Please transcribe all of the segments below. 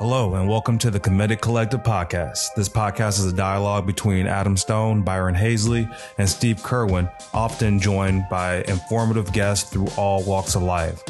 Hello and welcome to the Committed Collective Podcast. This podcast is a dialogue between Adam Stone, Byron Hazley, and Steve Kerwin, often joined by informative guests through all walks of life.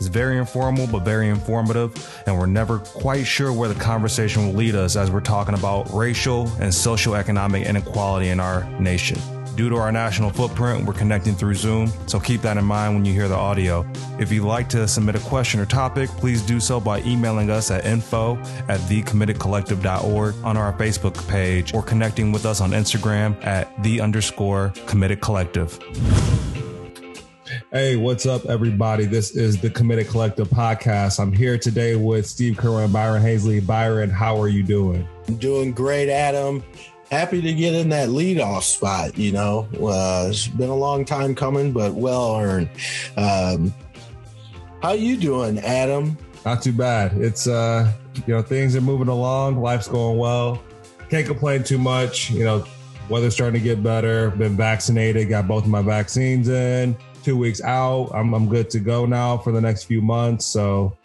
It's very informal but very informative, and we're never quite sure where the conversation will lead us as we're talking about racial and socioeconomic inequality in our nation. Due to our national footprint, we're connecting through Zoom, so keep that in mind when you hear the audio. If you'd like to submit a question or topic, please do so by emailing us at info@thecommittedcollective.org, on our Facebook page, or connecting with us on Instagram @the_committedcollective. Hey, what's up, everybody? This is the Committed Collective Podcast. I'm here today with Steve Kerwin and Byron Hazley. Byron, how are you doing? I'm doing great, Adam. Happy to get in that leadoff spot, you know. It's been a long time coming, but well earned. How you doing, Adam? Not too bad. It's, you know, things are moving along. Life's going well. Can't complain too much. You know, weather's starting to get better. Been vaccinated. Got both of my vaccines in. 2 weeks out. I'm good to go now for the next few months. So,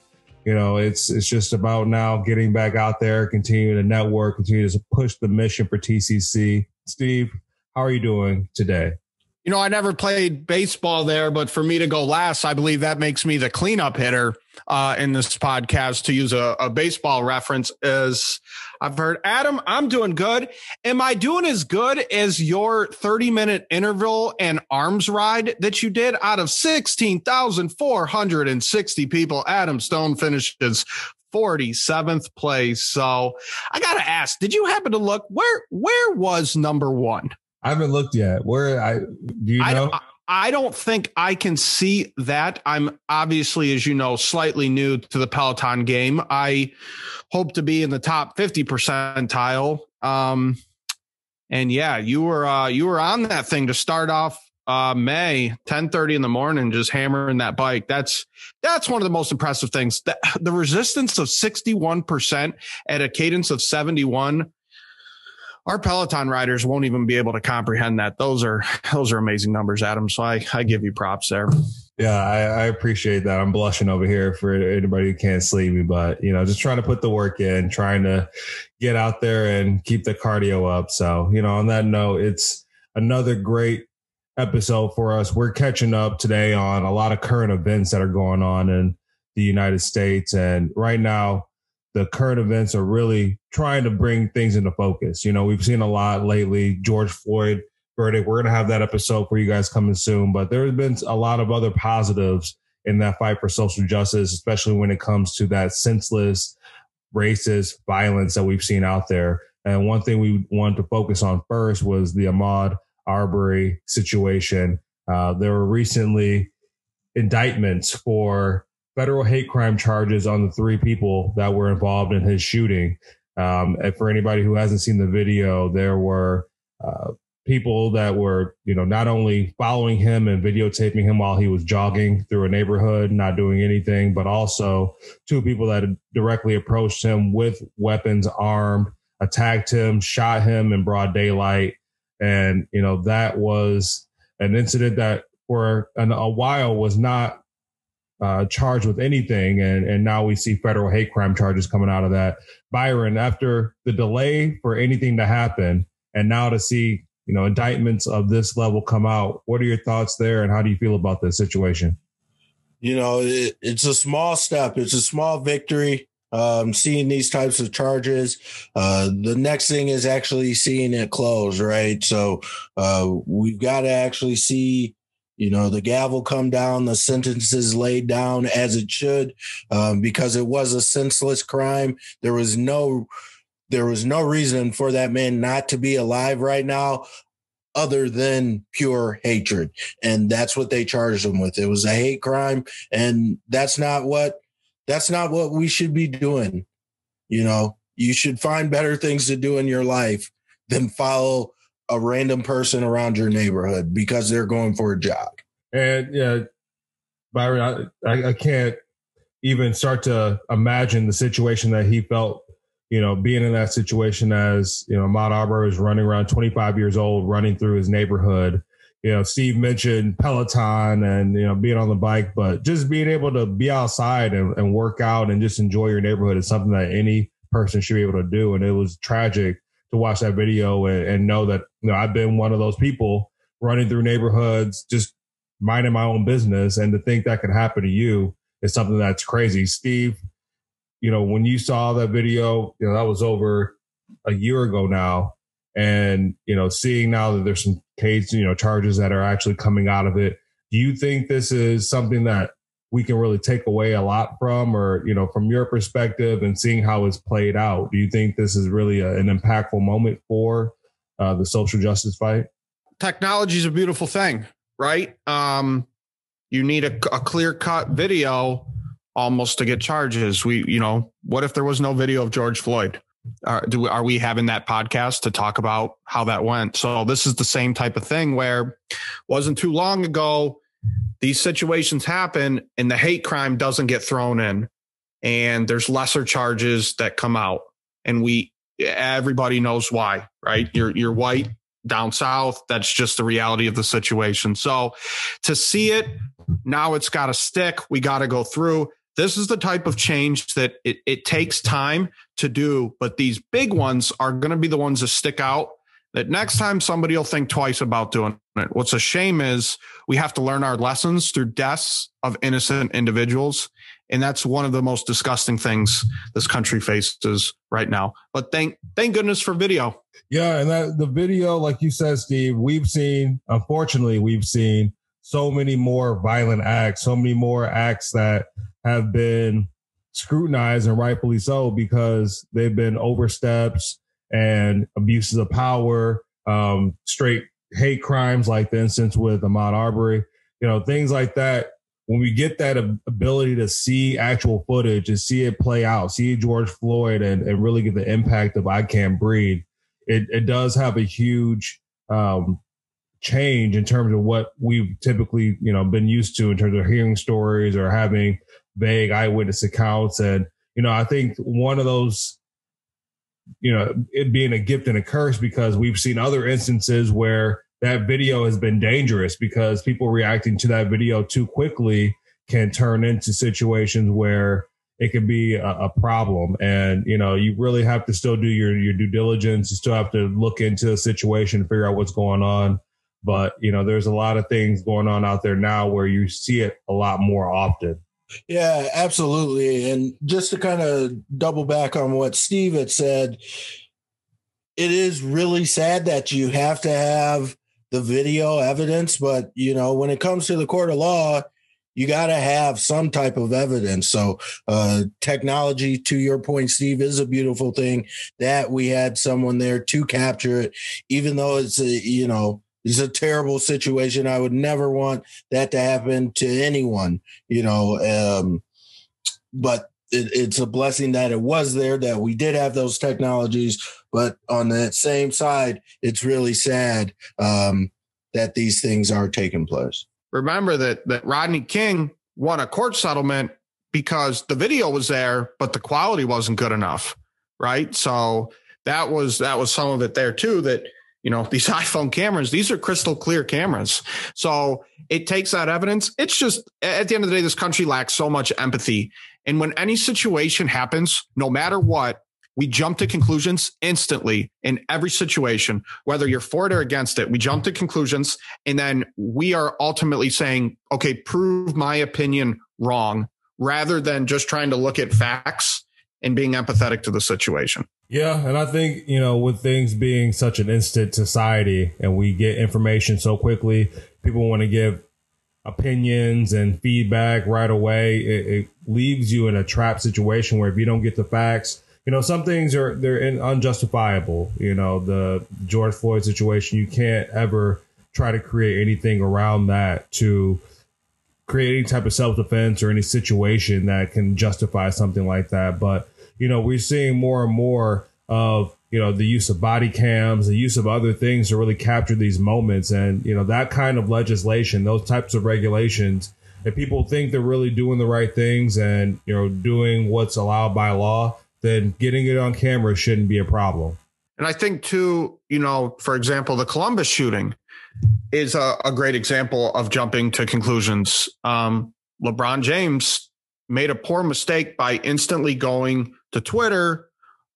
you know, it's just about now getting back out there, continuing to network, continuing to push the mission for TCC. Steve, how are you doing today? You know, I never played baseball there, but for me to go last, I believe that makes me the cleanup hitter in this podcast, to use a baseball reference. As I've heard, Adam, I'm doing good. Am I doing as good as your 30-minute interval and arms ride that you did out of 16,460 people? Adam Stone finished his 47th place. So I got to ask, did you happen to look where was number one? I haven't looked yet. Do you know? I don't think I can see that. I'm obviously, as you know, slightly new to the Peloton game. I hope to be in the top 50 percentile. And yeah, you were on that thing to start off May, 10:30 in the morning, just hammering that bike. That's one of the most impressive things. The resistance of 61% at a cadence of 71. Our Peloton riders won't even be able to comprehend that. Those are amazing numbers, Adam. So I give you props there. Yeah, I appreciate that. I'm blushing over here for anybody who can't see me, but, you know, just trying to put the work in, trying to get out there and keep the cardio up. So, you know, on that note, it's another great episode for us. We're catching up today on a lot of current events that are going on in the United States. And right now, the current events are really trying to bring things into focus. You know, we've seen a lot lately. George Floyd verdict. We're going to have that episode for you guys coming soon. But there has been a lot of other positives in that fight for social justice, especially when it comes to that senseless, racist violence that we've seen out there. And one thing we wanted to focus on first was the Ahmaud Arbery situation. There were recently indictments for federal hate crime charges on the three people that were involved in his shooting. And for anybody who hasn't seen the video, there were people that were, you know, not only following him and videotaping him while he was jogging through a neighborhood, not doing anything, but also two people that directly approached him with weapons armed, attacked him, shot him in broad daylight. And, you know, that was an incident that for a while was not charged with anything, and now we see federal hate crime charges coming out of that. Byron, after the delay for anything to happen, and now to see, you know, indictments of this level come out, what are your thoughts there, and how do you feel about this situation? You know, it's a small step. It's a small victory. Seeing these types of charges, the next thing is actually seeing it close, right? So we've got to actually see, you know, the gavel come down, the sentences laid down as it should, because it was a senseless crime. There was no reason for that man not to be alive right now, other than pure hatred. And that's what they charged him with. It was a hate crime. And that's not what we should be doing. You know, you should find better things to do in your life than follow a random person around your neighborhood because they're going for a jog. And yeah, Byron, I can't even start to imagine the situation that he felt, you know, being in that situation as, you know, Ahmaud Arbery is running around 25 years old, running through his neighborhood, you know, Steve mentioned Peloton and, you know, being on the bike, but just being able to be outside and work out and just enjoy your neighborhood is something that any person should be able to do. And it was tragic to watch that video and know that, you know, I've been one of those people running through neighborhoods, just minding my own business. And to think that could happen to you is something that's crazy. Steve, you know, when you saw that video, you know, that was over a year ago now. And, you know, seeing now that there's some case, you know, charges that are actually coming out of it. Do you think this is something that we can really take away a lot from, or, you know, from your perspective and seeing how it's played out? Do you think this is really an impactful moment for the social justice fight? Technology is a beautiful thing, right? You need a clear-cut video almost to get charges. You know, what if there was no video of George Floyd? Are we having that podcast to talk about how that went? So this is the same type of thing where wasn't too long ago, these situations happen and the hate crime doesn't get thrown in and there's lesser charges that come out. And everybody knows why, right? You're white down south. That's just the reality of the situation. So to see it now, it's got to stick. We got to go through. This is the type of change that it takes time to do, but these big ones are going to be the ones that stick out, that next time somebody will think twice about doing it. What's a shame is we have to learn our lessons through deaths of innocent individuals. And that's one of the most disgusting things this country faces right now. But thank goodness for video. Yeah. And the video, like you said, Steve, unfortunately, we've seen so many more violent acts, so many more acts that have been scrutinized, and rightfully so, because they've been oversteps and abuses of power, straight hate crimes like the instance with Ahmaud Arbery, you know, things like that. When we get that ability to see actual footage and see it play out, see George Floyd and really get the impact of I Can't Breathe, it does have a huge change in terms of what we've typically, you know, been used to in terms of hearing stories or having vague eyewitness accounts. And, you know, I think one of those, you know, it being a gift and a curse, because we've seen other instances where that video has been dangerous because people reacting to that video too quickly can turn into situations where it could be a problem. And, you know, you really have to still do your due diligence. You still have to look into the situation, figure out what's going on. But, you know, there's a lot of things going on out there now where you see it a lot more often. Yeah, absolutely. And just to kind of double back on what Steve had said, it is really sad that you have to have the video evidence, but, you know, when it comes to the court of law, you got to have some type of evidence. So technology, to your point, Steve, is a beautiful thing that we had someone there to capture it, even though it's, you know, it's a terrible situation. I would never want that to happen to anyone, you know, but it's a blessing that it was there, that we did have those technologies. But on that same side, it's really sad that these things are taking place. Remember that Rodney King won a court settlement because the video was there, but the quality wasn't good enough. Right. So that was some of it there, too, that, you know, these iPhone cameras, these are crystal clear cameras. So it takes that evidence. It's just at the end of the day, this country lacks so much empathy. And when any situation happens, no matter what, we jump to conclusions instantly in every situation, whether you're for it or against it. We jump to conclusions, and then we are ultimately saying, OK, prove my opinion wrong, rather than just trying to look at facts and being empathetic to the situation. Yeah. And I think, you know, with things being such an instant society and we get information so quickly, people want to give opinions and feedback right away. It leaves you in a trap situation where if you don't get the facts, you know, some things they're unjustifiable. You know, the George Floyd situation, you can't ever try to create anything around that to create any type of self-defense or any situation that can justify something like that. But, you know, we're seeing more and more of, you know, the use of body cams, the use of other things to really capture these moments. And, you know, that kind of legislation, those types of regulations, if people think they're really doing the right things and, you know, doing what's allowed by law, then getting it on camera shouldn't be a problem. And I think, too, you know, for example, the Columbus shooting, is a great example of jumping to conclusions. LeBron James made a poor mistake by instantly going to Twitter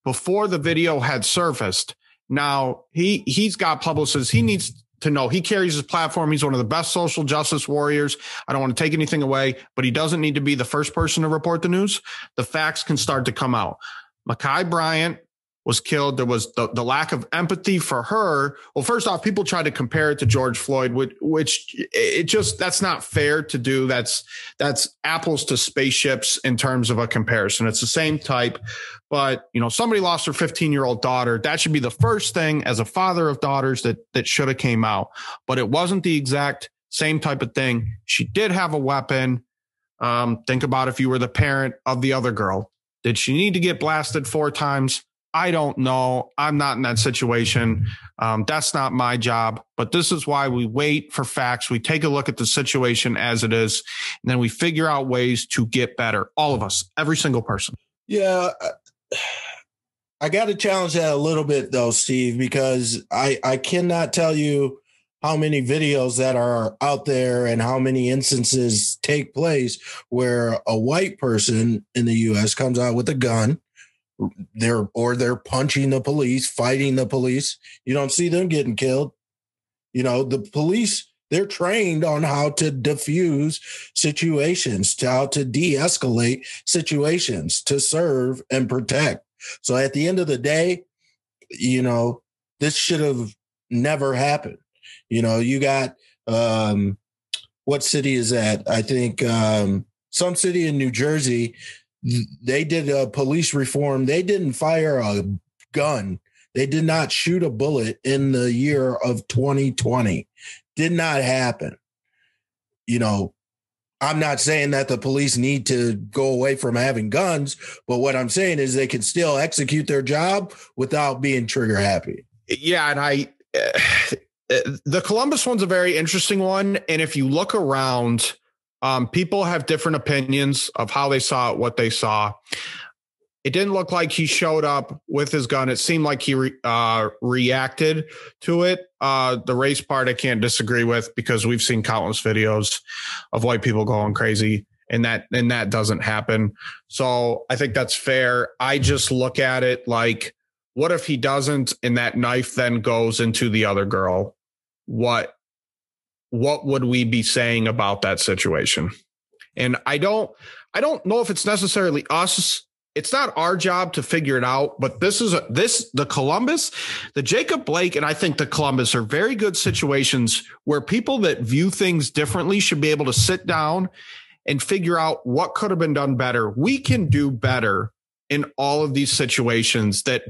before the video had surfaced. Now, he's got publicists. He needs to know. He carries his platform. He's one of the best social justice warriors. I don't want to take anything away, but he doesn't need to be the first person to report the news. The facts can start to come out. Makai Bryant was killed. There was the lack of empathy for her. Well, first off, people try to compare it to George Floyd, which it just, that's not fair to do. That's apples to spaceships in terms of a comparison. It's the same type, but you know, somebody lost her 15-year-old daughter. That should be the first thing as a father of daughters that should have came out, but it wasn't the exact same type of thing. She did have a weapon. Think about if you were the parent of the other girl, did she need to get blasted 4 times? I don't know. I'm not in that situation. That's not my job. But this is why we wait for facts. We take a look at the situation as it is, and then we figure out ways to get better. All of us, every single person. Yeah. I got to challenge that a little bit, though, Steve, because I cannot tell you how many videos that are out there and how many instances take place where a white person in the U.S. comes out with a gun. They're punching the police, fighting the police. You don't see them getting killed. You know, the police, they're trained on how to diffuse situations, to how to de-escalate situations, to serve and protect. So at the end of the day, you know, this should have never happened. You know, you got what city is that? I think some city in New Jersey. They did a police reform. They didn't fire a gun. They did not shoot a bullet in the year of 2020. Did not happen. You know, I'm not saying that the police need to go away from having guns, but what I'm saying is they can still execute their job without being trigger happy. Yeah. And the Columbus one's a very interesting one. And if you look around, people have different opinions of how they saw it, what they saw. It didn't look like he showed up with his gun. It seemed like he reacted to it. The race part I can't disagree with, because we've seen countless videos of white people going crazy, and that doesn't happen. So I think that's fair. I just look at it like, what if he doesn't, and that knife then goes into the other girl? What would we be saying about that situation? And I don't know if it's necessarily us. It's not our job to figure it out, but the Columbus, the Jacob Blake, and I think the Columbus are very good situations where people that view things differently should be able to sit down and figure out what could have been done better. We can do better in all of these situations that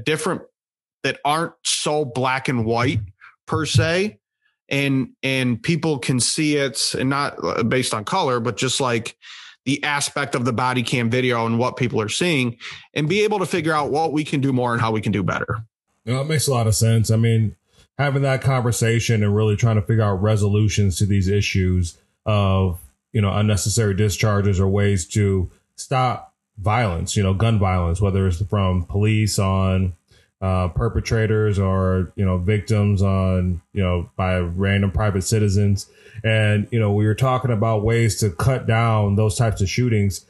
aren't so black and white per se. And people can see it, and not based on color, but just like the aspect of the body cam video and what people are seeing, and be able to figure out what we can do more and how we can do better. You know, it makes a lot of sense. I mean, having that conversation and really trying to figure out resolutions to these issues of, you know, unnecessary discharges or ways to stop violence, you know, gun violence, whether it's from police on perpetrators or, you know, victims on, you know, by random private citizens. And, you know, we were talking about ways to cut down those types of shootings.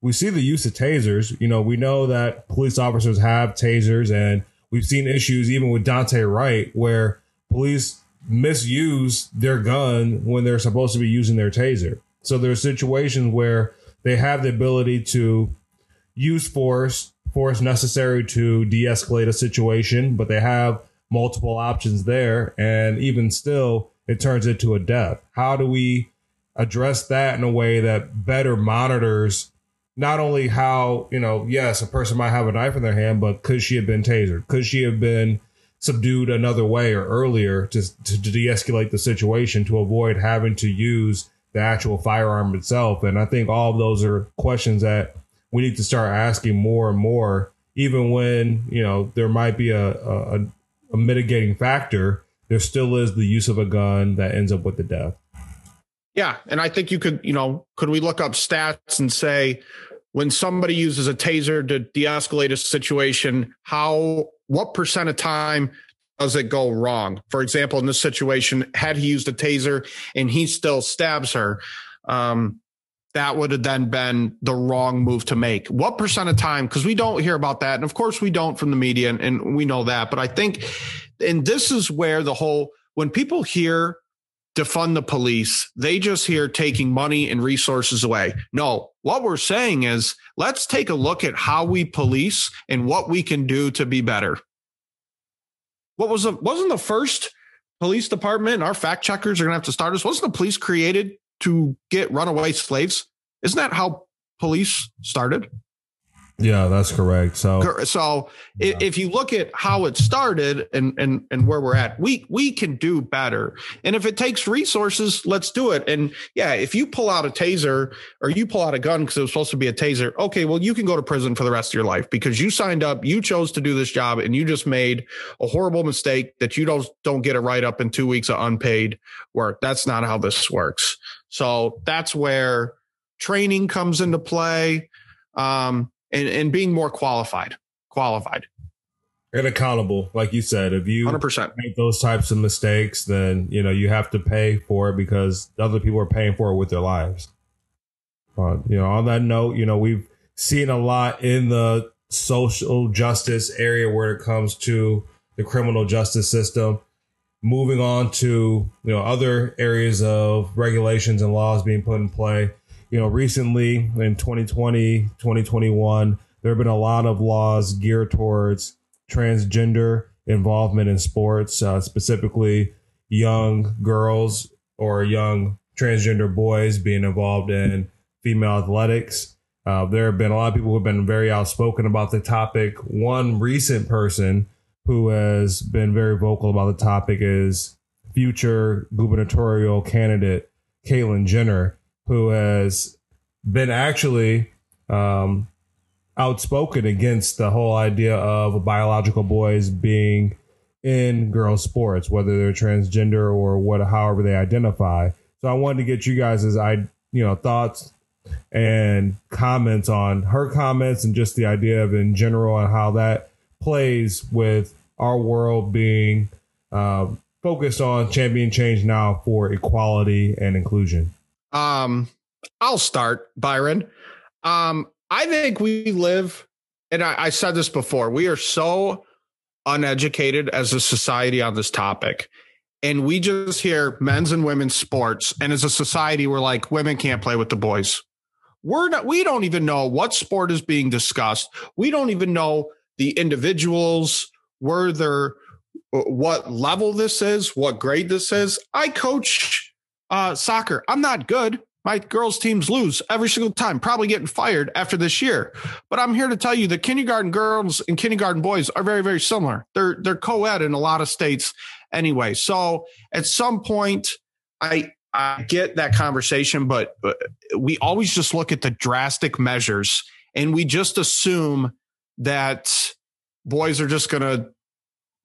We see the use of tasers. You know, we know that police officers have tasers, and we've seen issues even with Dante Wright where police misuse their gun when they're supposed to be using their taser. So there are situations where they have the ability to use force necessary to de-escalate a situation, but they have multiple options there. And even still, it turns into a death. How do we address that in a way that better monitors not only how, you know, yes, a person might have a knife in their hand, but could she have been tasered? Could she have been subdued another way or earlier to de-escalate the situation, to avoid having to use the actual firearm itself? And I think all of those are questions that we need to start asking more and more, even when, you know, there might be a mitigating factor. There still is the use of a gun that ends up with the death. Yeah. And I think you could, you know, could we look up stats and say, when somebody uses a taser to de-escalate a situation, what percent of time does it go wrong? For example, in this situation, had he used a taser and he still stabs her, that would have then been the wrong move to make. What percent of time? Because we don't hear about that. And of course, we don't from the media, and we know that. But I think, and this is where the whole, when people hear defund the police, they just hear taking money and resources away. No, what we're saying is let's take a look at how we police and what we can do to be better. Wasn't the first police department, and our fact checkers are going to have to start us, wasn't the police created to get runaway slaves? Isn't that how police started? Yeah, that's correct. So yeah. If you look at how it started and where we're at, we can do better. And if it takes resources, let's do it. And yeah, if you pull out a taser or you pull out a gun because it was supposed to be a taser, okay, well, you can go to prison for the rest of your life because you signed up, you chose to do this job, and you just made a horrible mistake that you don't get a write-up in 2 weeks of unpaid work. That's not how this works. So that's where training comes into play. And being more qualified. And accountable, like you said, if you 100%. Make those types of mistakes, then, you know, you have to pay for it because other people are paying for it with their lives. You know, on that note, you know, we've seen a lot in the social justice area where it comes to the criminal justice system. Moving on to, you know, other areas of regulations and laws being put in play. You know, recently in 2020, 2021, there have been a lot of laws geared towards transgender involvement in sports, specifically young girls or young transgender boys being involved in female athletics. There have been a lot of people who have been very outspoken about the topic. One recent person who has been very vocal about the topic is future gubernatorial candidate Caitlyn Jenner, who has been actually outspoken against the whole idea of biological boys being in girls' sports, whether they're transgender or however they identify. So I wanted to get you guys' thoughts and comments on her comments and just the idea of in general and how that plays with our world being focused on championing change now for equality and inclusion. I'll start, Byron. I think we live, and I said this before, we are so uneducated as a society on this topic. And we just hear men's and women's sports. And as a society, we're like, women can't play with the boys. We don't even know what sport is being discussed. We don't even know the individuals, what level this is, what grade this is. I coach soccer. I'm not good. My girls' teams lose every single time, probably getting fired after this year. But I'm here to tell you that kindergarten girls and kindergarten boys are very, very similar. They're co-ed in a lot of states anyway. So at some point, I get that conversation, but we always just look at the drastic measures and we just assume that boys are just going to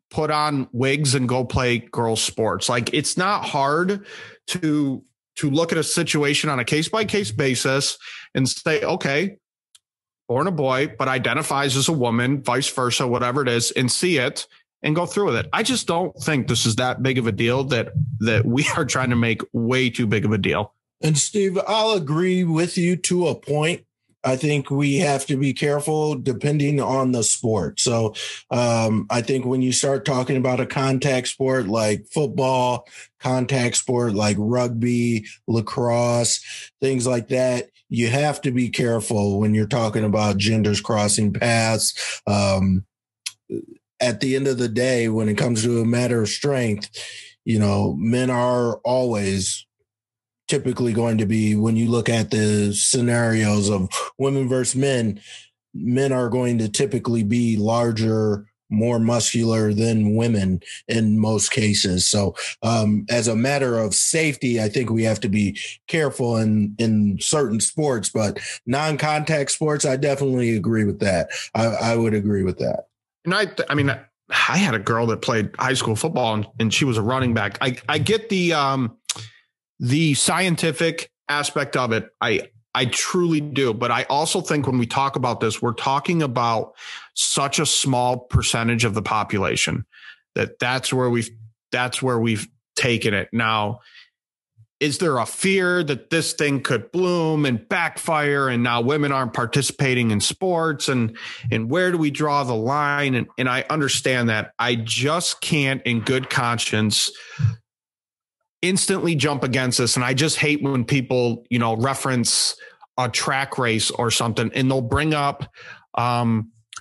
put on wigs and go play girls' sports. Like, it's not hard to look at a situation on a case-by-case basis and say, okay, born a boy, but identifies as a woman, vice versa, whatever it is, and see it and go through with it. I just don't think this is that big of a deal that we are trying to make way too big of a deal. And Steve, I'll agree with you to a point. I think we have to be careful depending on the sport. So I think when you start talking about a contact sport like football, contact sport like rugby, lacrosse, things like that, you have to be careful when you're talking about genders crossing paths. At the end of the day, when it comes to a matter of strength, you know, men are always typically going to be, when you look at the scenarios of women versus men, men are going to typically be larger, more muscular than women in most cases. So as a matter of safety, I think we have to be careful in certain sports, but non-contact sports, I definitely agree with that. I would agree with that. And I had a girl that played high school football and she was a running back. I get the scientific aspect of it, I truly do. But I also think when we talk about this, we're talking about such a small percentage of the population. That's where we've taken it. Now, is there a fear that this thing could bloom and backfire and now women aren't participating in sports? And where do we draw the line? And I understand that. I just can't in good conscience instantly jump against this. And I just hate when people, reference a track race or something and they'll bring up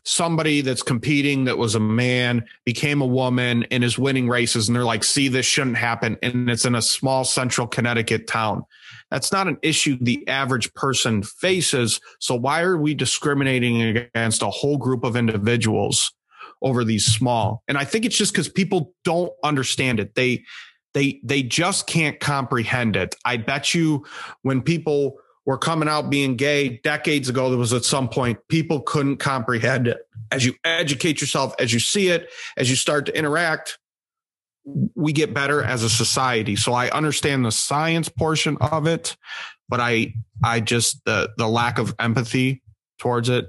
somebody that's competing that was a man, became a woman, and is winning races. And they're like, see, this shouldn't happen. And it's in a small central Connecticut town. That's not an issue the average person faces. So why are we discriminating against a whole group of individuals over these small? And I think it's just because people don't understand it. They just can't comprehend it. I bet you when people were coming out being gay decades ago, there was at some point people couldn't comprehend it. As you educate yourself, as you see it, as you start to interact, we get better as a society. So I understand the science portion of it, but I just, the lack of empathy towards it,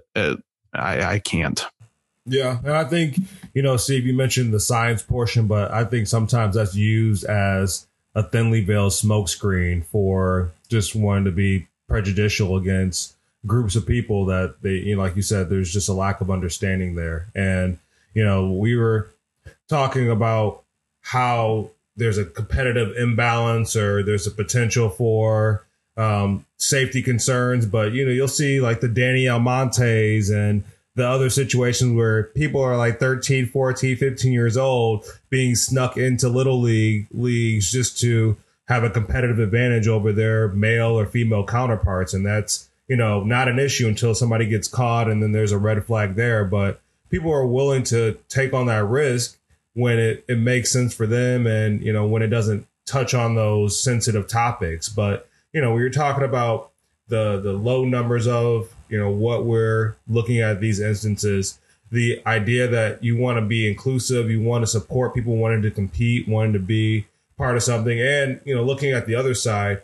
I can't. Yeah. And I think, Steve, you mentioned the science portion, but I think sometimes that's used as a thinly veiled smokescreen for just wanting to be prejudicial against groups of people that they, like you said, there's just a lack of understanding there. And, we were talking about how there's a competitive imbalance or there's a potential for safety concerns. But, you'll see like the Danny Almontes and the other situations where people are like 13, 14, 15 years old being snuck into little leagues just to have a competitive advantage over their male or female counterparts. And that's, not an issue until somebody gets caught and then there's a red flag there. But people are willing to take on that risk when it makes sense for them and, when it doesn't touch on those sensitive topics. But, when you're talking about the low numbers of, what we're looking at these instances, the idea that you want to be inclusive, you want to support people wanting to compete, wanting to be part of something. And, looking at the other side,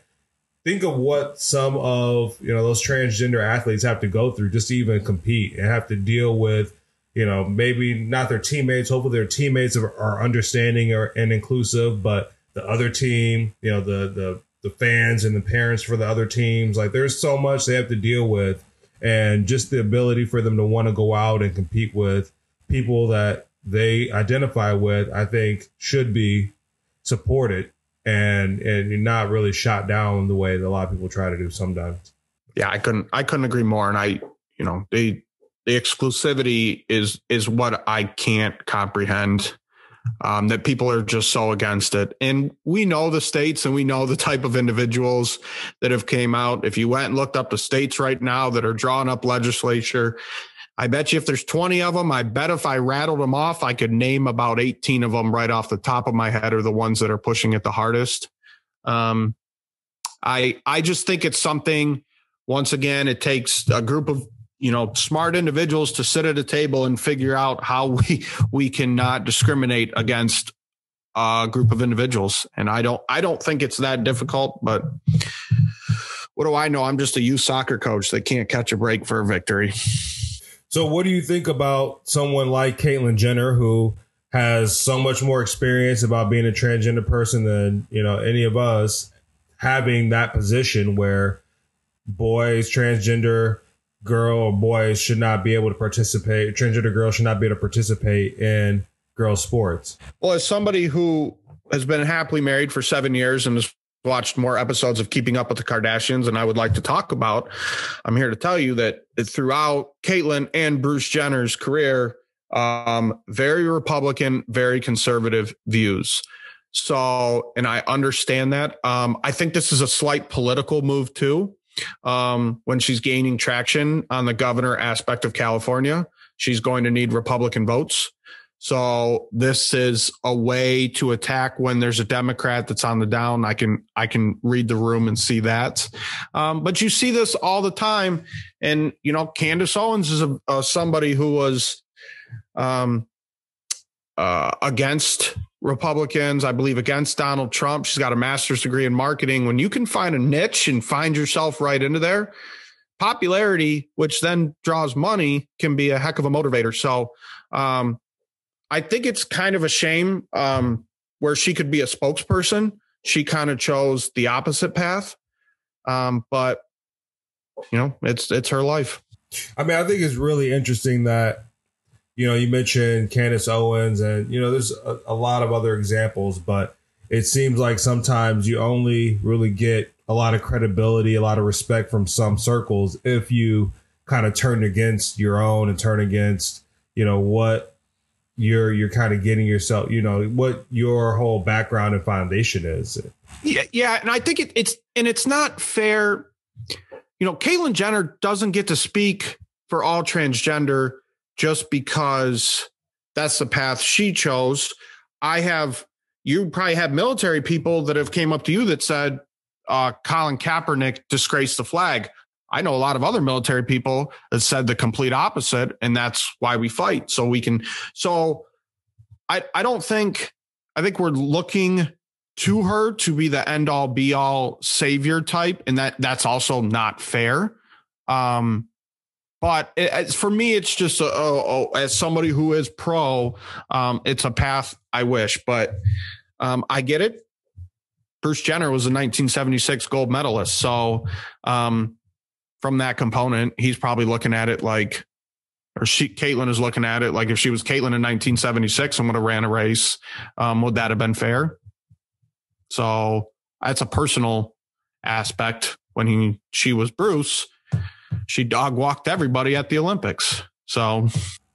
think of what some of, those transgender athletes have to go through just to even compete and have to deal with, maybe not their teammates. Hopefully their teammates are understanding and inclusive, but the other team, the fans and the parents for the other teams, like there's so much they have to deal with. And just the ability for them to want to go out and compete with people that they identify with, I think should be supported and not really shot down the way that a lot of people try to do sometimes. Yeah, I couldn't agree more. And the exclusivity is what I can't comprehend, that people are just so against it. And we know the states and we know the type of individuals that have came out. If you went and looked up the states right now that are drawing up legislature, I bet you if there's 20 of them, I bet if I rattled them off, I could name about 18 of them right off the top of my head are the ones that are pushing it the hardest. I just think it's something, once again, it takes a group of smart individuals to sit at a table and figure out how we cannot discriminate against a group of individuals. And I don't think it's that difficult, but what do I know? I'm just a youth soccer coach that can't catch a break for a victory. So what do you think about someone like Caitlyn Jenner, who has so much more experience about being a transgender person than, any of us, having that position where boys, transgender girl or boys should not be able to participate. Transgender girls should not be able to participate in girls' sports. Well, as somebody who has been happily married for 7 years and has watched more episodes of Keeping Up with the Kardashians than I would like to talk about, I'm here to tell you that throughout Caitlyn and Bruce Jenner's career, very Republican, very conservative views. So, and I understand that. I think this is a slight political move too. When she's gaining traction on the governor aspect of California, she's going to need Republican votes. So this is a way to attack when there's a Democrat that's on the down. I can read the room and see that. But you see this all the time. And, Candace Owens is somebody who was against Republicans, I believe, against Donald Trump. She's got a master's degree in marketing. When you can find a niche and find yourself right into there, popularity, which then draws money, can be a heck of a motivator. So I think it's kind of a shame where she could be a spokesperson. She kind of chose the opposite path. But, you know, it's her life. I mean, I think it's really interesting that, you know, you mentioned Candace Owens and, you know, there's a lot of other examples, but it seems like sometimes you only really get a lot of credibility, a lot of respect from some circles if you kind of turn against your own and turn against, you know, what you're kind of getting yourself, you know, what your whole background and foundation is. Yeah. And I think it's not fair. You know, Caitlyn Jenner doesn't get to speak for all transgender just because that's the path she chose. You probably have military people that have came up to you that said, Colin Kaepernick disgraced the flag. I know a lot of other military people that said the complete opposite, and that's why we fight. So we can. So I think we're looking to her to be the end all be all savior type, and that's also not fair. But for me, it's just as somebody who is pro, it's a path I wish, but I get it. Bruce Jenner was a 1976 gold medalist, so. From that component, he's probably looking at it like, or Caitlyn is looking at it like, if she was Caitlyn in 1976 and would have ran a race, would that have been fair? So that's a personal aspect. When she was Bruce, she dog walked everybody at the Olympics. So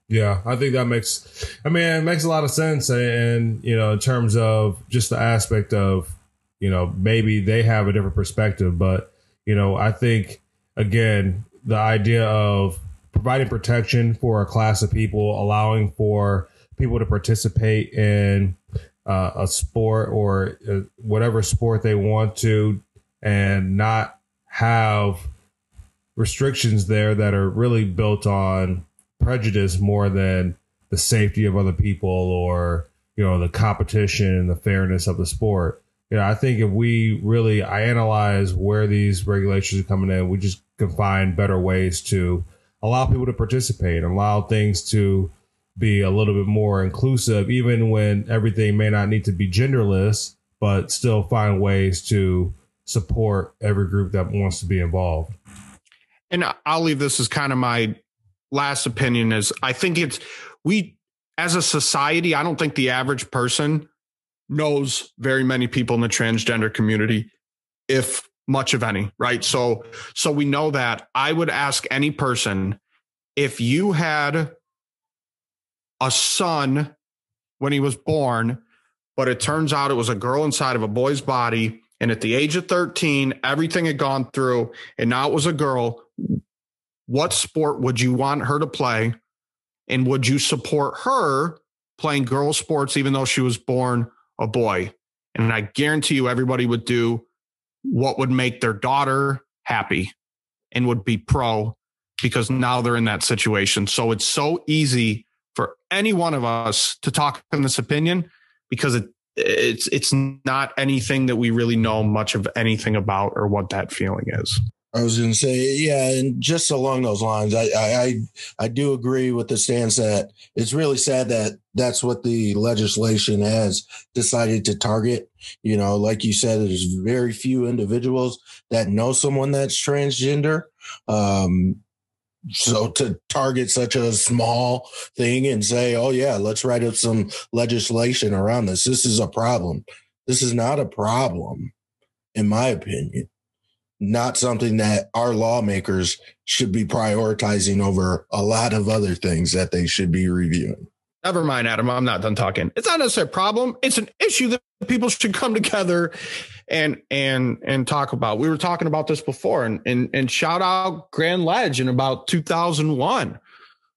yeah, I think that makes a lot of sense. And you know, in terms of just the aspect of, you know, maybe they have a different perspective, but you know, I think. Again, the idea of providing protection for a class of people, allowing for people to participate in a sport or whatever sport they want to, and not have restrictions there that are really built on prejudice more than the safety of other people or, you know, the competition and the fairness of the sport. You know, I think if we really analyze where these regulations are coming in, we just can find better ways to allow people to participate and allow things to be a little bit more inclusive, even when everything may not need to be genderless, but still find ways to support every group that wants to be involved. And I'll leave this as kind of my last opinion is I think we as a society, I don't think the average person knows very many people in the transgender community, if much of any, right? So we know that. I would ask any person, if you had a son when he was born, but it turns out it was a girl inside of a boy's body, and at the age of 13, everything had gone through, and now it was a girl, what sport would you want her to play? And would you support her playing girl sports, even though she was born a boy? And I guarantee you everybody would do what would make their daughter happy and would be pro, because now they're in that situation. So it's so easy for any one of us to talk in this opinion, because it's not anything that we really know much of anything about or what that feeling is. I was going to say, yeah, and just along those lines, I do agree with the stance that it's really sad that that's what the legislation has decided to target. You know, like you said, there's very few individuals that know someone that's transgender. So to target such a small thing and say, oh, yeah, let's write up some legislation around this. This is a problem. This is not a problem, in my opinion. Not something that our lawmakers should be prioritizing over a lot of other things that they should be reviewing. Never mind, Adam. I'm not done talking. It's not necessarily a problem. It's an issue that people should come together and talk about. We were talking about this before, and shout out Grand Ledge in about 2001.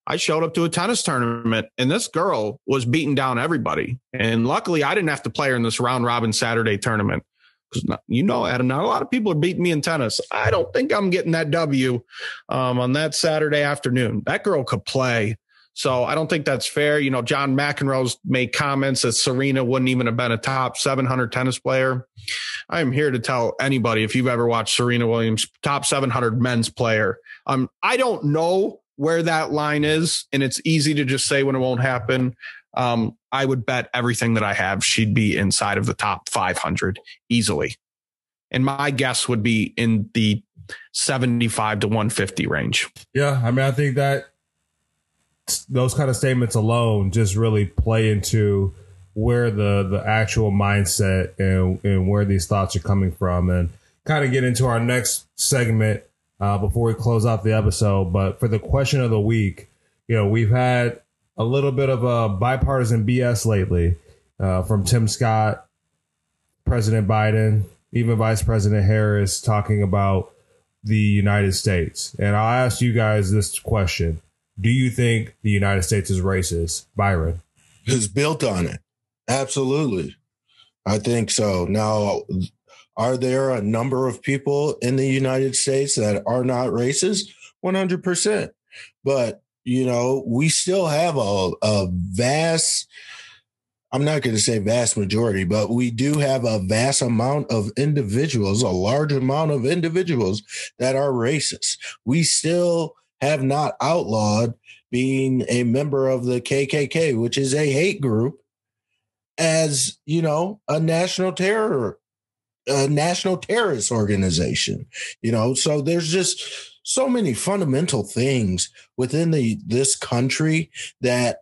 I showed up to a tennis tournament, and this girl was beating down everybody. And luckily, I didn't have to play her in this round robin Saturday tournament. Because, you know, Adam, not a lot of people are beating me in tennis. I don't think I'm getting that W on that Saturday afternoon. That girl could play. So I don't think that's fair. You know, John McEnroe's made comments that Serena wouldn't even have been a top 700 tennis player. I am here to tell anybody, if you've ever watched Serena Williams, top 700 men's player. I don't know where that line is, and it's easy to just say when it won't happen. I would bet everything that I have she'd be inside of the top 500 easily. And my guess would be in the 75 to 150 range. Yeah, I mean, I think that those kind of statements alone just really play into where the actual mindset and where these thoughts are coming from, and kind of get into our next segment before we close out the episode. But for the question of the week, you know, we've had a little bit of a bipartisan BS lately from Tim Scott, President Biden, even Vice President Harris, talking about the United States. And I'll ask you guys this question. Do you think the United States is racist? Byron. It's built on it. Absolutely. I think so. Now, are there a number of people in the United States that are not racist? 100%. But, you know, we still have a vast, I'm not going to say vast majority, but we do have a vast amount of individuals, a large amount of individuals that are racist. We still have not outlawed being a member of the KKK, which is a hate group, as, you know, a national terrorist organization, you know. So there's just so many fundamental things within this country that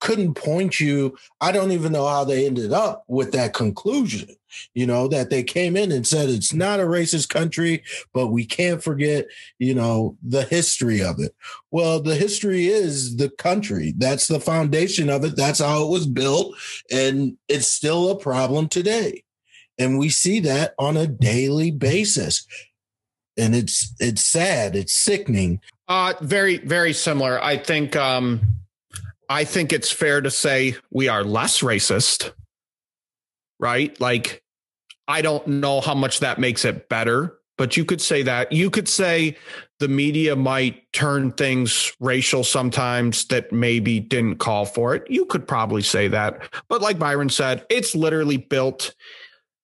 couldn't point you. I don't even know how they ended up with that conclusion, you know, that they came in and said it's not a racist country, but we can't forget, you know, the history of it. Well, the history is the country. That's the foundation of it. That's how it was built. And it's still a problem today. And we see that on a daily basis. And it's sad. It's sickening. Very, very similar. I think it's fair to say we are less racist, right? Like, I don't know how much that makes it better, but you could say that. You could say the media might turn things racial sometimes that maybe didn't call for it. You could probably say that. But like Byron said, it's literally built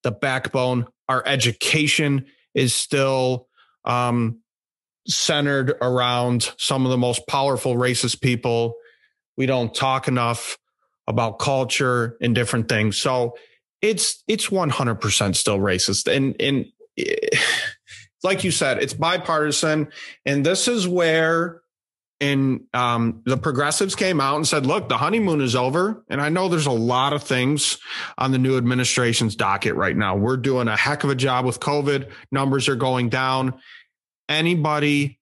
the backbone. Our education is still centered around some of the most powerful racist people. We don't talk enough about culture and different things. So it's 100% still racist. And it, like you said, it's bipartisan. And this is where the progressives came out and said, look, the honeymoon is over. And I know there's a lot of things on the new administration's docket right now. We're doing a heck of a job with COVID. Numbers are going down. Anybody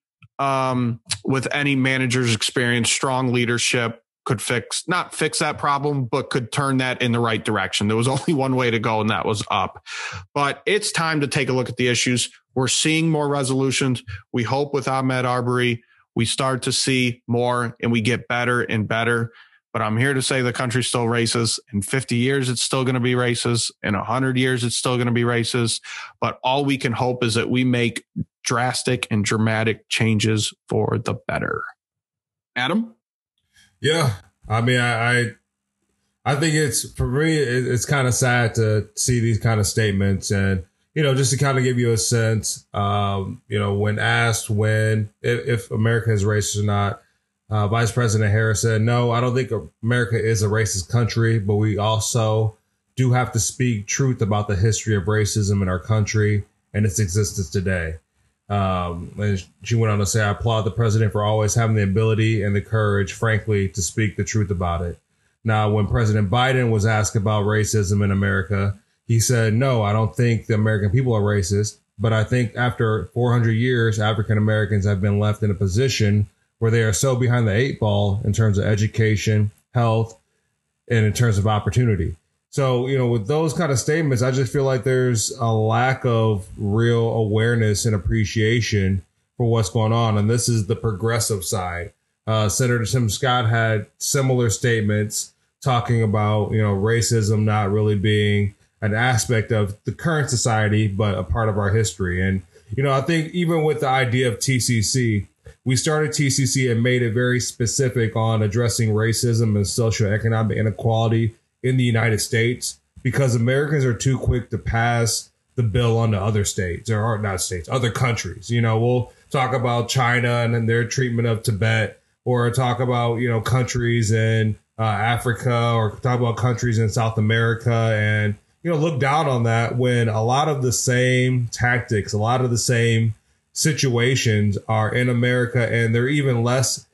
with any manager's experience, strong leadership could not fix that problem, but could turn that in the right direction. There was only one way to go, and that was up. But it's time to take a look at the issues. We're seeing more resolutions. We hope with Ahmaud Arbery, we start to see more and we get better and better. But I'm here to say the country's still racist. In 50 years, it's still going to be racist. In 100 years, it's still going to be racist. But all we can hope is that we make drastic and dramatic changes for the better. Adam? Yeah. I mean, I think it's, for me, it's kind of sad to see these kind of statements. And, you know, just to kind of give you a sense, you know, when asked if America is racist or not, Vice President Harris said, no, I don't think America is a racist country, but we also do have to speak truth about the history of racism in our country and its existence today. And she went on to say, I applaud the president for always having the ability and the courage, frankly, to speak the truth about it. Now, when President Biden was asked about racism in America, he said, no, I don't think the American people are racist, but I think after 400 years, African Americans have been left in a position where they are so behind the 8 ball in terms of education, health, and in terms of opportunity. So, you know, with those kind of statements, I just feel like there's a lack of real awareness and appreciation for what's going on. And this is the progressive side. Senator Tim Scott had similar statements talking about, you know, racism not really being an aspect of the current society, but a part of our history. And, you know, I think even with the idea of TCC, we started TCC and made it very specific on addressing racism and socioeconomic inequality in the United States, because Americans are too quick to pass the bill on to other states, or not states, other countries. You know, we'll talk about China and their treatment of Tibet, or talk about, you know, countries in Africa or talk about countries in South America and, you know, look down on that when a lot of the same tactics, a lot of the same situations are in America, and they're even less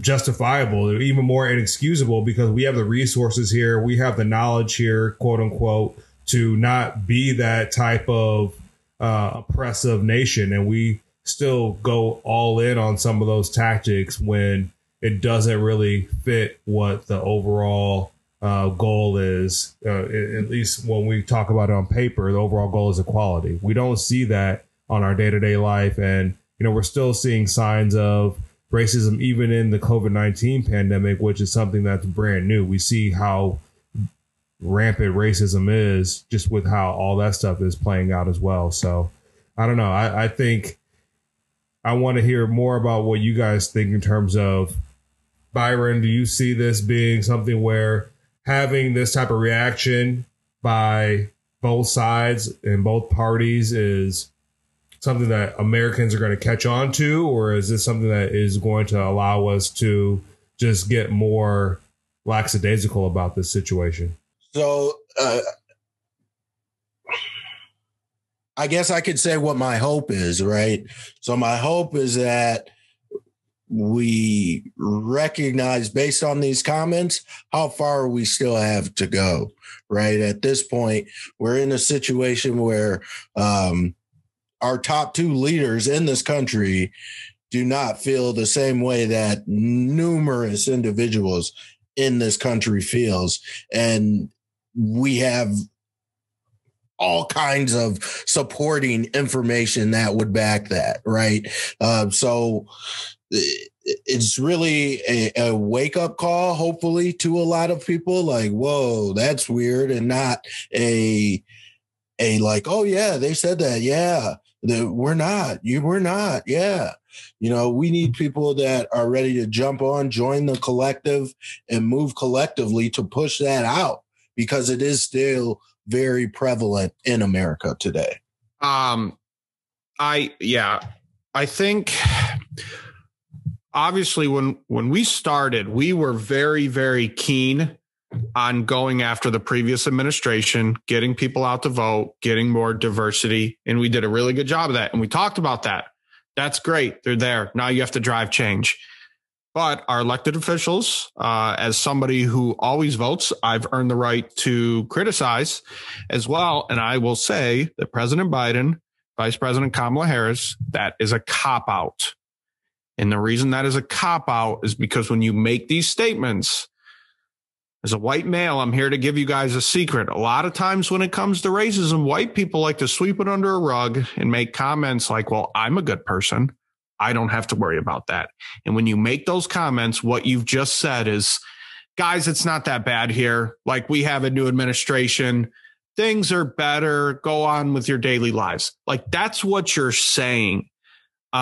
justifiable. They're even more inexcusable because we have the resources here. We have the knowledge here, quote unquote, to not be that type of oppressive nation. And we still go all in on some of those tactics when it doesn't really fit what the overall goal is. At least when we talk about it on paper, the overall goal is equality. We don't see that on our day-to-day life. And, you know, we're still seeing signs of racism, even in the COVID-19 pandemic, which is something that's brand new. We see how rampant racism is just with how all that stuff is playing out as well. So I don't know. I think I want to hear more about what you guys think in terms of, Byron, do you see this being something where having this type of reaction by both sides and both parties is something that Americans are going to catch on to, or is this something that is going to allow us to just get more lackadaisical about this situation? So I guess I could say what my hope is, right? So my hope is that we recognize, based on these comments, how far we still have to go, right? At this point, we're in a situation where our top two leaders in this country do not feel the same way that numerous individuals in this country feels. And we have all kinds of supporting information that would back that, right? So it's really a wake-up call, hopefully, to a lot of people, like, whoa, that's weird, and not a like, oh, yeah, they said that, yeah. We're not. Yeah. You know, we need people that are ready to jump on, join the collective and move collectively to push that out, because it is still very prevalent in America today. I think obviously when we started, we were very, very keen on going after the previous administration, getting people out to vote, getting more diversity. And we did a really good job of that. And we talked about that. That's great. They're there. Now you have to drive change. But our elected officials, as somebody who always votes, I've earned the right to criticize as well. And I will say that President Biden, Vice President Kamala Harris, that is a cop-out. And the reason that is a cop-out is because when you make these statements, as a white male, I'm here to give you guys a secret. A lot of times when it comes to racism, white people like to sweep it under a rug and make comments like, well, I'm a good person. I don't have to worry about that. And when you make those comments, what you've just said is, guys, it's not that bad here. Like, we have a new administration. Things are better. Go on with your daily lives. Like, that's what you're saying. So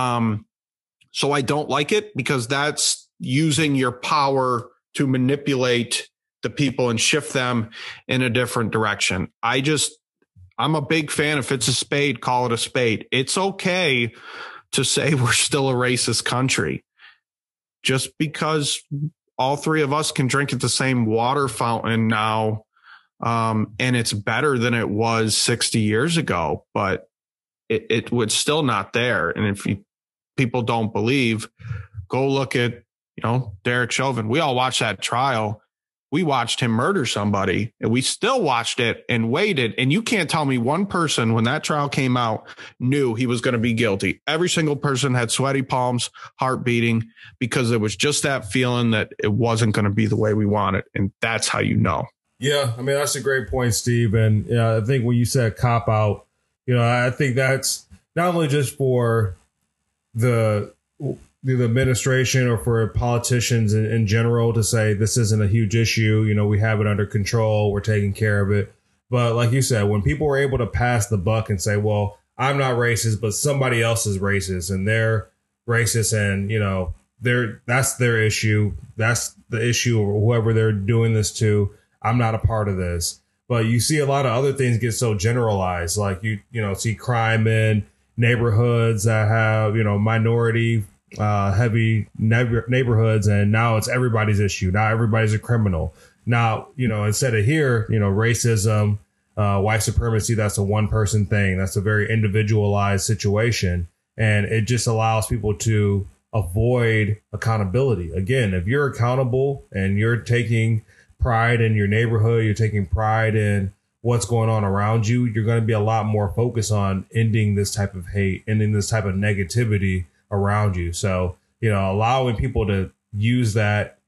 I don't like it, because that's using your power to manipulate the people and shift them in a different direction. I'm a big fan. If it's a spade, call it a spade. It's okay to say we're still a racist country. Just because all three of us can drink at the same water fountain now, and it's better than it was 60 years ago, but it was still not there. And if people don't believe, go look at, you know, Derek Chauvin. We all watched that trial. We watched him murder somebody, and we still watched it and waited. And you can't tell me one person when that trial came out knew he was going to be guilty. Every single person had sweaty palms, heart beating, because there was just that feeling that it wasn't going to be the way we wanted. And that's how you know. Yeah, I mean, that's a great point, Steve. And I think when you said cop out, you know, I think that's not only just for the administration or for politicians in general to say this isn't a huge issue. You know, we have it under control. We're taking care of it. But like you said, when people are able to pass the buck and say, well, I'm not racist, but somebody else is racist and they're racist, and, you know, that's their issue. That's the issue, or whoever they're doing this to. I'm not a part of this. But you see a lot of other things get so generalized, like you know, see crime in neighborhoods that have, you know, minority heavy neighborhoods, and now it's everybody's issue. Now everybody's a criminal. Now, you know, instead of here, you know, racism, white supremacy, that's a one person thing. That's a very individualized situation. And it just allows people to avoid accountability. Again, if you're accountable and you're taking pride in your neighborhood, you're taking pride in what's going on around you, you're going to be a lot more focused on ending this type of hate, ending this type of negativity around you. So, you know, allowing people to use that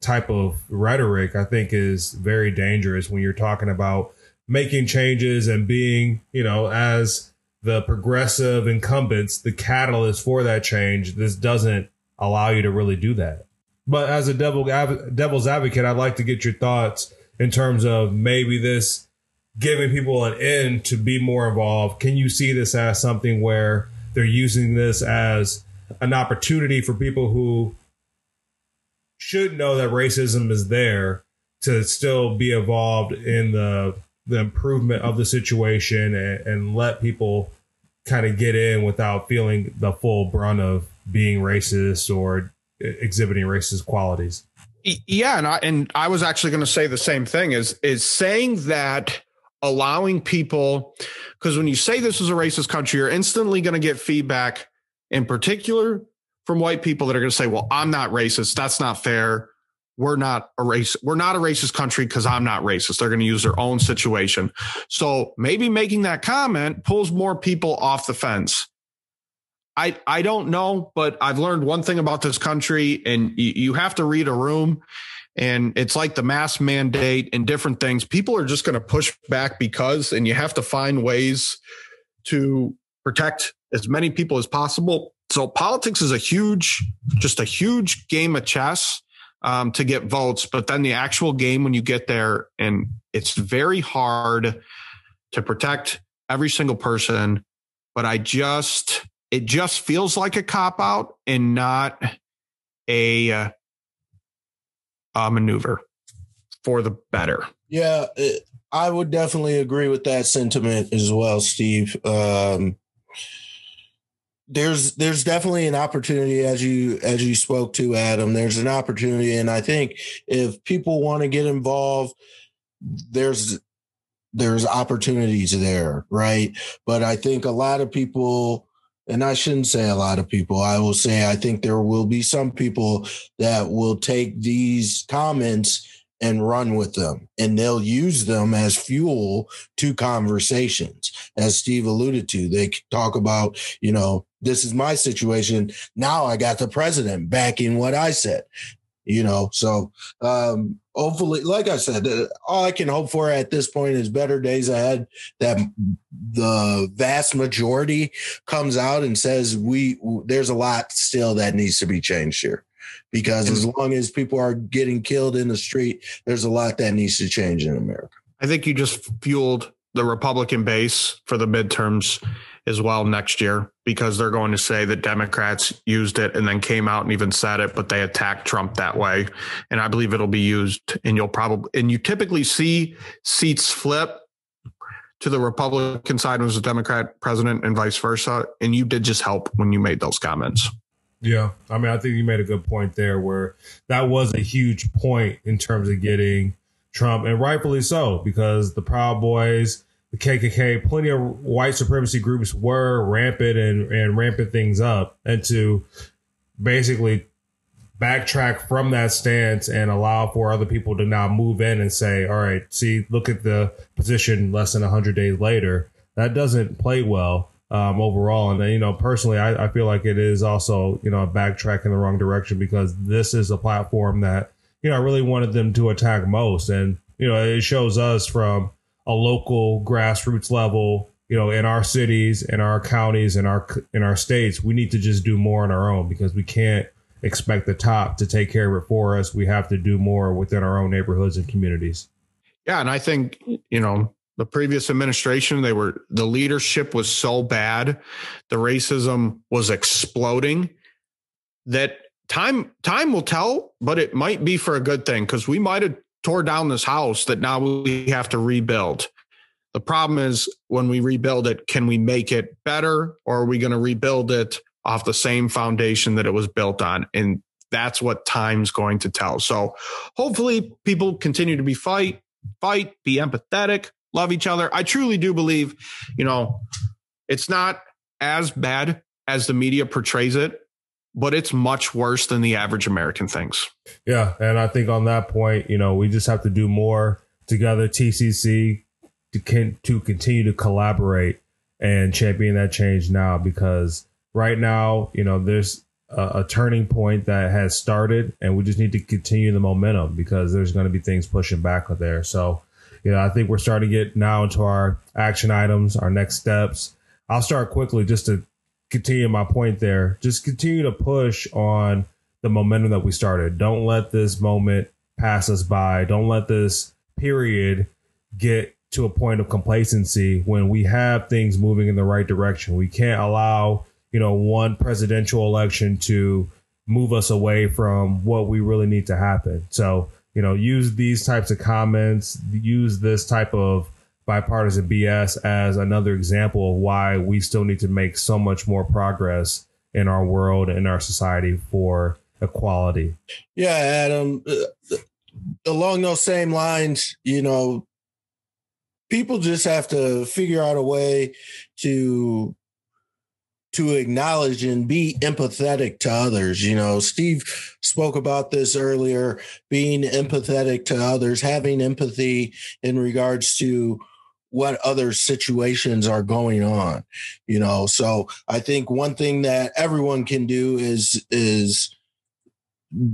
type of rhetoric, I think, is very dangerous when you're talking about making changes and being, you know, as the progressive incumbents, the catalyst for that change. This doesn't allow you to really do that. But as a devil's advocate, I'd like to get your thoughts in terms of maybe this giving people an end to be more involved. Can you see this as something where they're using this as an opportunity for people who should know that racism is there to still be involved in the improvement of the situation, and let people kind of get in without feeling the full brunt of being racist or exhibiting racist qualities? Yeah. And I was actually going to say the same thing, is saying that, allowing people, because when you say this is a racist country, you're instantly going to get feedback, in particular from white people, that are going to say, well, I'm not racist. That's not fair. We're not a racist country because I'm not racist. They're going to use their own situation. So maybe making that comment pulls more people off the fence. I don't know, but I've learned one thing about this country, and you have to read a room, and it's like the mask mandate and different things. People are just going to push back and you have to find ways to protect as many people as possible. So politics is a huge game of chess. To get votes, but then the actual game when you get there, and it's very hard to protect every single person. But it just feels like a cop out and not a maneuver for the better. Yeah, I would definitely agree with that sentiment as well, Steve. There's definitely an opportunity, as you spoke to, Adam. There's an opportunity, and I think if people want to get involved, there's opportunities there, right? But I think a lot of people, and I shouldn't say a lot of people, I will say I think there will be some people that will take these comments and run with them, and they'll use them as fuel to conversations. As Steve alluded to, they talk about, you know, this is my situation. Now I got the president backing what I said, you know. So hopefully, like I said, all I can hope for at this point is better days ahead, that the vast majority comes out and says there's a lot still that needs to be changed here. Because as long as people are getting killed in the street, there's a lot that needs to change in America. I think you just fueled the Republican base for the midterms as well next year, because they're going to say that Democrats used it and then came out and even said it, but they attacked Trump that way. And I believe it'll be used, and you typically see seats flip to the Republican side when it was a Democrat president and vice versa. And you did just help when you made those comments. Yeah, I mean, I think you made a good point there, where that was a huge point in terms of getting Trump, and rightfully so, because the Proud Boys, the KKK, plenty of white supremacy groups were rampant and rampant things up. And to basically backtrack from that stance and allow for other people to now move in and say, all right, see, look at the position less than 100 days later. That doesn't play well. Overall. And, you know, personally, I feel like it is also, you know, a backtrack in the wrong direction, because this is a platform that, you know, I really wanted them to attack most. And, you know, it shows us from a local grassroots level, you know, in our cities, in our counties, in our states, we need to just do more on our own, because we can't expect the top to take care of it for us. We have to do more within our own neighborhoods and communities. Yeah. And I think, you know, the previous administration, the leadership was so bad, the racism was exploding, that time will tell, but it might be for a good thing, because we might have tore down this house that now we have to rebuild. The problem is, when we rebuild it, can we make it better, or are we going to rebuild it off the same foundation that it was built on. And that's what time's going to tell. So hopefully people continue to be fight, be empathetic, love each other. I truly do believe, you know, it's not as bad as the media portrays it, but it's much worse than the average American thinks. Yeah. And I think on that point, you know, we just have to do more together, TCC, to continue to collaborate and champion that change now, because right now, you know, there's a turning point that has started, and we just need to continue the momentum, because there's going to be things pushing back there. So, you know, I think we're starting to get now into our action items, our next steps. I'll start quickly just to continue my point there. Just continue to push on the momentum that we started. Don't let this moment pass us by. Don't let this period get to a point of complacency when we have things moving in the right direction. We can't allow, you know, one presidential election to move us away from what we really need to happen. So, you know, use these types of comments, use this type of bipartisan BS as another example of why we still need to make so much more progress in our world and our society for equality. Yeah, Adam, along those same lines, you know, people just have to figure out a way to acknowledge and be empathetic to others. You know, Steve spoke about this earlier, being empathetic to others, having empathy in regards to what other situations are going on, you know. So I think one thing that everyone can do is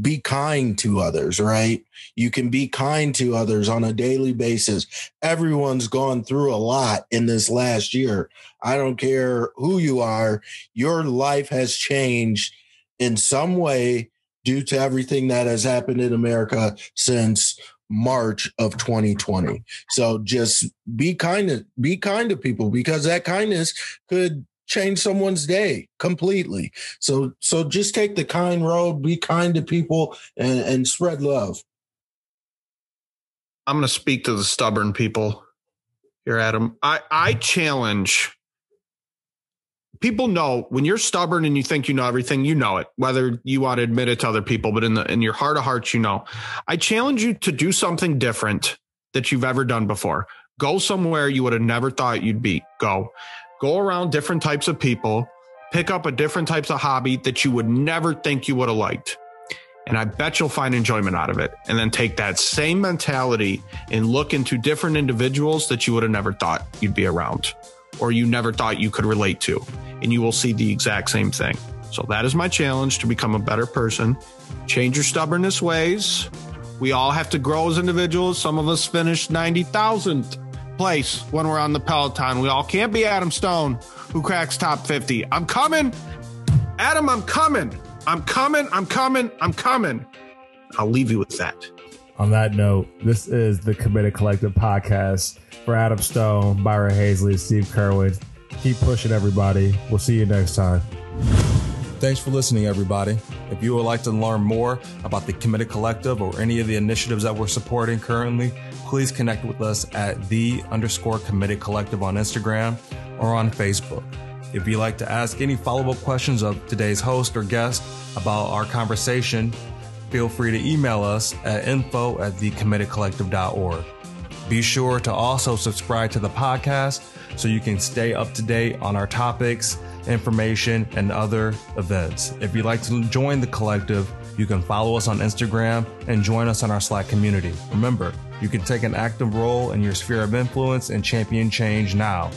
be kind to others, right? You can be kind to others on a daily basis. Everyone's gone through a lot in this last year. I don't care who you are. Your life has changed in some way due to everything that has happened in America since March of 2020. So just be kind to people, because that kindness could change someone's day completely. So just take the kind road, be kind to people, and spread love. I'm going to speak to the stubborn people here, Adam. I challenge people. Know when you're stubborn and you think you know everything, you know it, whether you want to admit it to other people, but in your heart of hearts, you know. I challenge you to do something different that you've ever done before. Go somewhere you would have never thought you'd be. Go around different types of people, pick up a different types of hobby that you would never think you would have liked. And I bet you'll find enjoyment out of it. And then take that same mentality and look into different individuals that you would have never thought you'd be around, or you never thought you could relate to. And you will see the exact same thing. So that is my challenge, to become a better person. Change your stubbornness ways. We all have to grow as individuals. Some of us finished 90,000th. Place when we're on the Peloton. We all can't be Adam Stone, who cracks top 50. I'm coming, Adam. I'm coming. I'll leave you with that. On that note, this is the Committed Collective Podcast. For Adam Stone, Byron Hazley, Steve Kerwin, keep pushing, everybody. We'll see you next time. Thanks for listening, everybody. If you would like to learn more about the Committed Collective or any of the initiatives that we're supporting currently, please connect with us at @the_Committed Collective on Instagram or on Facebook. If you'd like to ask any follow-up questions of today's host or guest about our conversation, feel free to email us at info@thecommittedcollective.org. Be sure to also subscribe to the podcast so you can stay up to date on our topics, information, and other events. If you'd like to join the collective, you can follow us on Instagram and join us on our Slack community. Remember, you can take an active role in your sphere of influence and champion change now.